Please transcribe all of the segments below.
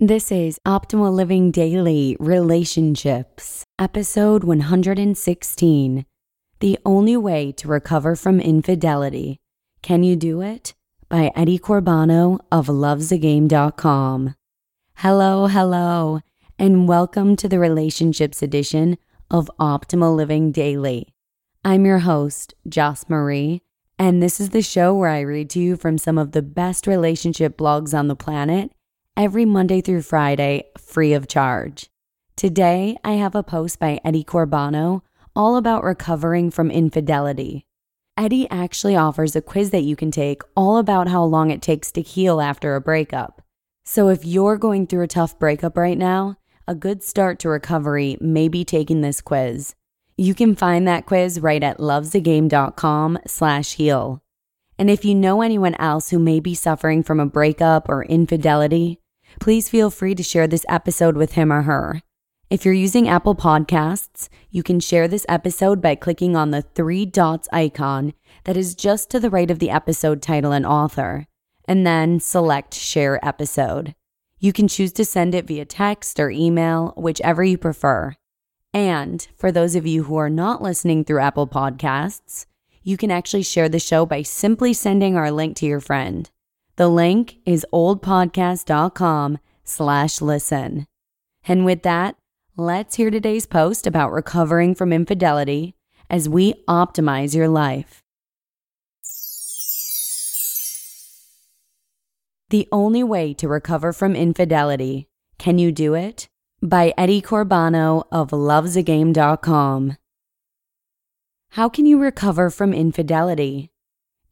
This is Optimal Living Daily Relationships, episode 116. The Only Way to Recover from Infidelity. Can You Do It? By Eddie Corbano of LovesAgame.com. Hello, hello, and welcome to the Relationships edition of Optimal Living Daily. I'm your host, Joss Marie, and this is the show where I read to you from some of the best relationship blogs on the planet, every Monday through Friday, free of charge. Today, I have a post by Eddie Corbano all about recovering from infidelity. Eddie actually offers a quiz that you can take all about how long it takes to heal after a breakup. So if you're going through a tough breakup right now, a good start to recovery may be taking this quiz. You can find that quiz right at lovesagame.com/heal. And if you know anyone else who may be suffering from a breakup or infidelity, please feel free to share this episode with him or her. If you're using Apple Podcasts, you can share this episode by clicking on the three dots icon that is just to the right of the episode title and author, and then select Share Episode. You can choose to send it via text or email, whichever you prefer. And for those of you who are not listening through Apple Podcasts, you can actually share the show by simply sending our link to your friend. The link is oldpodcast.com/listen. And with that, let's hear today's post about recovering from infidelity as we optimize your life. The Only Way to Recover from Infidelity. Can You Do It? By Eddie Corbano of lovesagame.com. How can you recover from infidelity?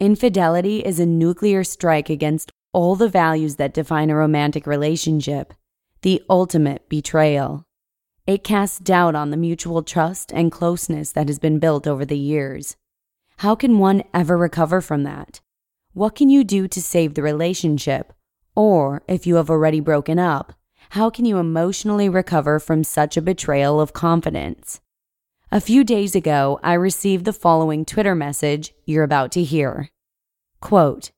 Infidelity is a nuclear strike against all the values that define a romantic relationship, the ultimate betrayal. It casts doubt on the mutual trust and closeness that has been built over the years. How can one ever recover from that? What can you do to save the relationship? Or, if you have already broken up, how can you emotionally recover from such a betrayal of confidence? A few days ago, I received the following Twitter message you're about to hear. Quote,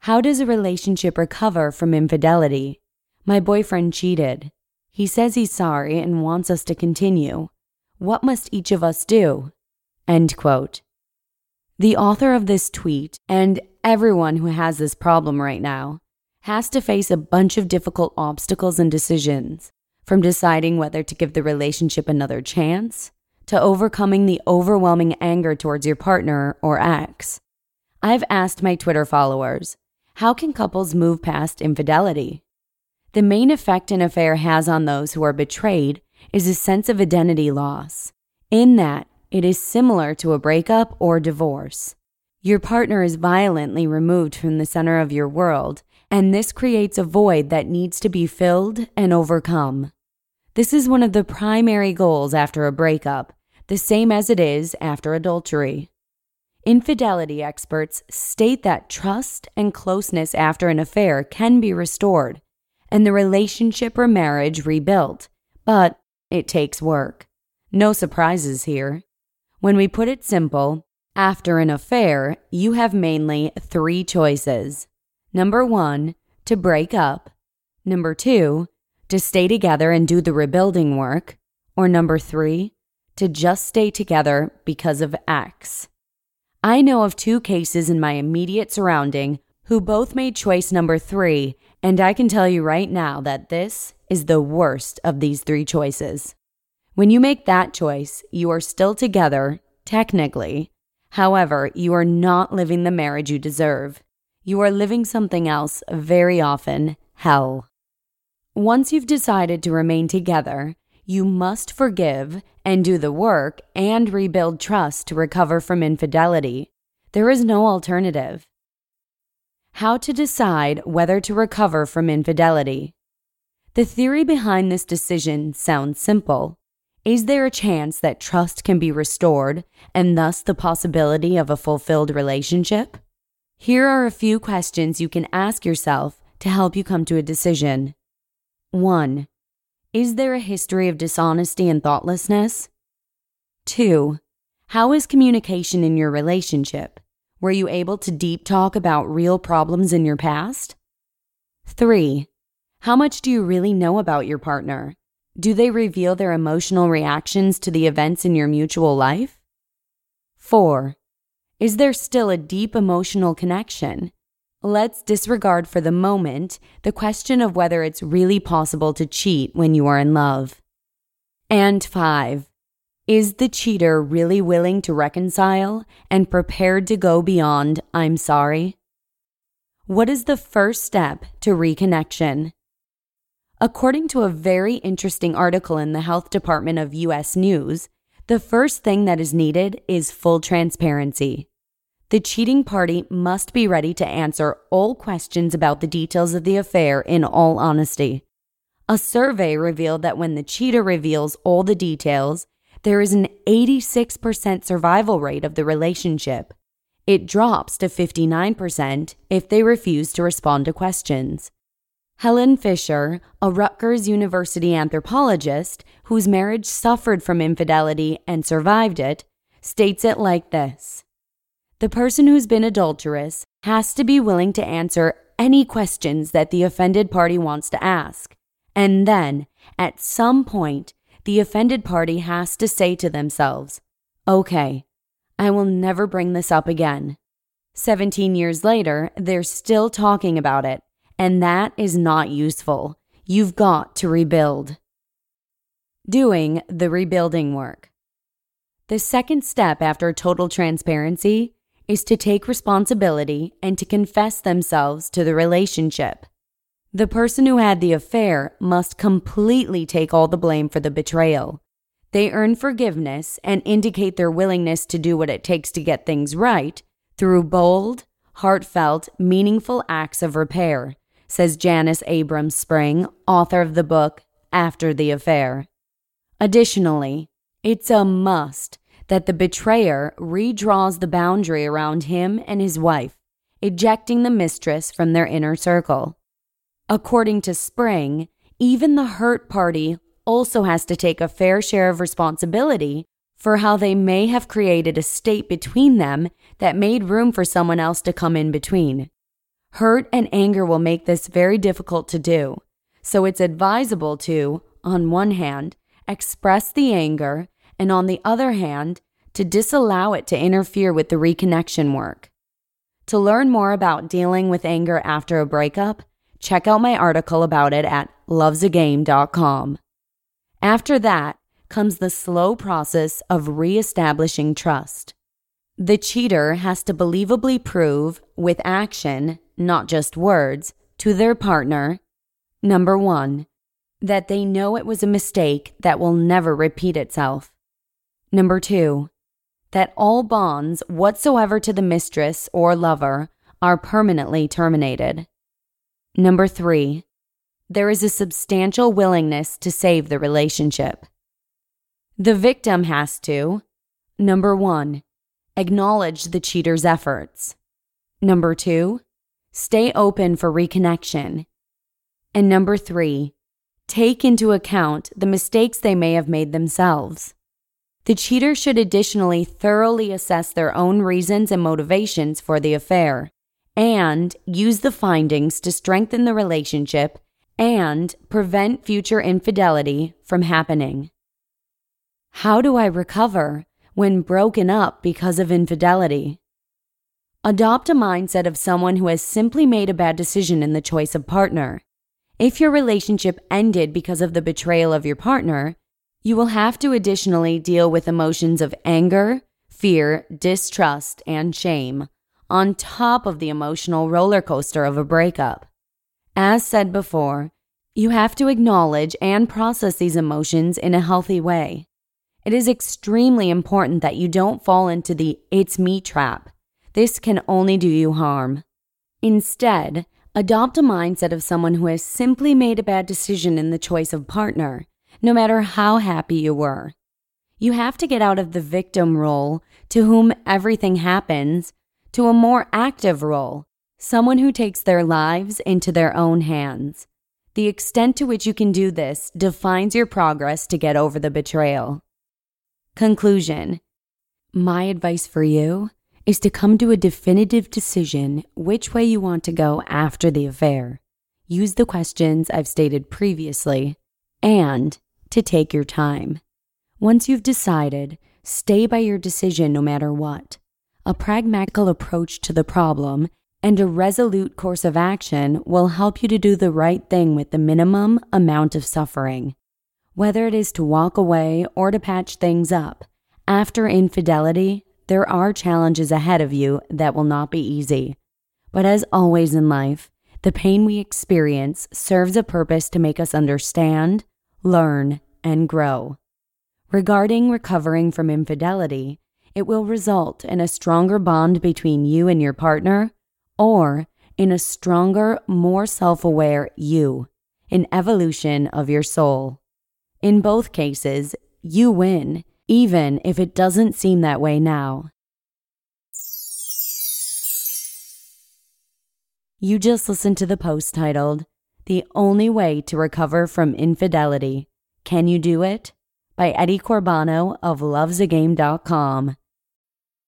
"How does a relationship recover from infidelity? My boyfriend cheated. He says he's sorry and wants us to continue. What must each of us do?" End quote. The author of this tweet, and everyone who has this problem right now, has to face a bunch of difficult obstacles and decisions, from deciding whether to give the relationship another chance, to overcoming the overwhelming anger towards your partner or ex. I've asked my Twitter followers, how can couples move past infidelity? The main effect an affair has on those who are betrayed is a sense of identity loss, in that it is similar to a breakup or divorce. Your partner is violently removed from the center of your world, and this creates a void that needs to be filled and overcome. This is one of the primary goals after a breakup, the same as it is after adultery. Infidelity experts state that trust and closeness after an affair can be restored, and the relationship or marriage rebuilt, but it takes work. No surprises here. When we put it simple, after an affair, you have mainly three choices. Number one, to break up. Number two, to stay together and do the rebuilding work. Or number three, to just stay together because of X. I know of two cases in my immediate surrounding who both made choice number three, and I can tell you right now that this is the worst of these three choices. When you make that choice, you are still together, technically. However, you are not living the marriage you deserve. You are living something else, very often hell. Once you've decided to remain together, you must forgive and do the work and rebuild trust to recover from infidelity. There is no alternative. How to decide whether to recover from infidelity. The theory behind this decision sounds simple. Is there a chance that trust can be restored and thus the possibility of a fulfilled relationship? Here are a few questions you can ask yourself to help you come to a decision. 1. Is there a history of dishonesty and thoughtlessness? 2. How is communication in your relationship? Were you able to deep talk about real problems in your past? 3. How much do you really know about your partner? Do they reveal their emotional reactions to the events in your mutual life? 4. Is there still a deep emotional connection? Let's disregard for the moment the question of whether it's really possible to cheat when you are in love. And 5, is the cheater really willing to reconcile and prepared to go beyond "I'm sorry"? What is the first step to reconnection? According to a very interesting article in the Health Department of U.S. News, the first thing that is needed is full transparency. The cheating party must be ready to answer all questions about the details of the affair in all honesty. A survey revealed that when the cheater reveals all the details, there is an 86% survival rate of the relationship. It drops to 59% if they refuse to respond to questions. Helen Fisher, a Rutgers University anthropologist whose marriage suffered from infidelity and survived it, states it like this. The person who's been adulterous has to be willing to answer any questions that the offended party wants to ask. And then, at some point, the offended party has to say to themselves, "Okay, I will never bring this up again." 17 years later, they're still talking about it, and that is not useful. You've got to rebuild. Doing the rebuilding work. The second step after total transparency is to take responsibility and to confess themselves to the relationship. The person who had the affair must completely take all the blame for the betrayal. They earn forgiveness and indicate their willingness to do what it takes to get things right through bold, heartfelt, meaningful acts of repair, says Janice Abrams Spring, author of the book After the Affair. Additionally, it's a must that the betrayer redraws the boundary around him and his wife, ejecting the mistress from their inner circle. According to Spring, even the hurt party also has to take a fair share of responsibility for how they may have created a state between them that made room for someone else to come in between. Hurt and anger will make this very difficult to do, so it's advisable to, on one hand, express the anger, and on the other hand, to disallow it to interfere with the reconnection work. To learn more about dealing with anger after a breakup, check out my article about it at LovesAgame.com. After that comes the slow process of reestablishing trust. The cheater has to believably prove, with action, not just words, to their partner, number 1, that they know it was a mistake that will never repeat itself. Number 2, that all bonds whatsoever to the mistress or lover are permanently terminated. Number 3, there is a substantial willingness to save the relationship. The victim has to, number 1, acknowledge the cheater's efforts. Number 2, stay open for reconnection. And number 3, take into account the mistakes they may have made themselves. The cheater should additionally thoroughly assess their own reasons and motivations for the affair, and use the findings to strengthen the relationship and prevent future infidelity from happening. How do I recover when broken up because of infidelity? Adopt a mindset of someone who has simply made a bad decision in the choice of partner. If your relationship ended because of the betrayal of your partner, you will have to additionally deal with emotions of anger, fear, distrust, and shame, on top of the emotional roller coaster of a breakup. As said before, you have to acknowledge and process these emotions in a healthy way. It is extremely important that you don't fall into the "it's me" trap. This can only do you harm. Instead, adopt a mindset of someone who has simply made a bad decision in the choice of partner, no matter how happy you were. You have to get out of the victim role, to whom everything happens, to a more active role, someone who takes their lives into their own hands. The extent to which you can do this defines your progress to get over the betrayal. Conclusion. My advice for you is to come to a definitive decision which way you want to go after the affair. Use the questions I've stated previously, and to take your time. Once you've decided, stay by your decision no matter what. A pragmatical approach to the problem and a resolute course of action will help you to do the right thing with the minimum amount of suffering. Whether it is to walk away or to patch things up, after infidelity, there are challenges ahead of you that will not be easy. But as always in life, the pain we experience serves a purpose to make us understand, learn, and grow. Regarding recovering from infidelity, it will result in a stronger bond between you and your partner, or in a stronger, more self-aware you, an evolution of your soul. In both cases, you win, even if it doesn't seem that way now. You just listened to the post titled, "The Only Way to Recover from Infidelity. Can You Do It?" by Eddie Corbano of LovesAgame.com.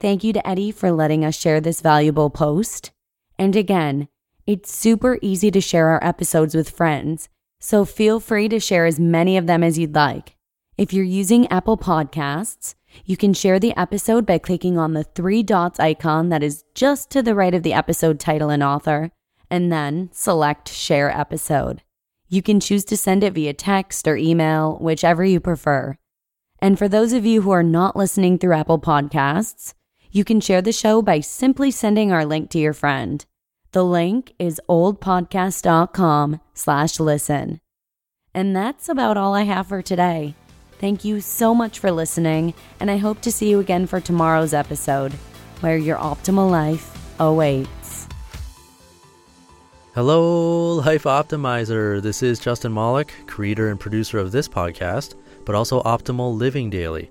Thank you to Eddie for letting us share this valuable post. And again, it's super easy to share our episodes with friends, so feel free to share as many of them as you'd like. If you're using Apple Podcasts, you can share the episode by clicking on the 3 dots icon that is just to the right of the episode title and author, and then select Share Episode. You can choose to send it via text or email, whichever you prefer. And for those of you who are not listening through Apple Podcasts, you can share the show by simply sending our link to your friend. The link is oldpodcast.com/listen. And that's about all I have for today. Thank you so much for listening, and I hope to see you again for tomorrow's episode, where your optimal life awaits. Hello, Life Optimizer. This is Justin Mollick, creator and producer of this podcast, but also Optimal Living Daily,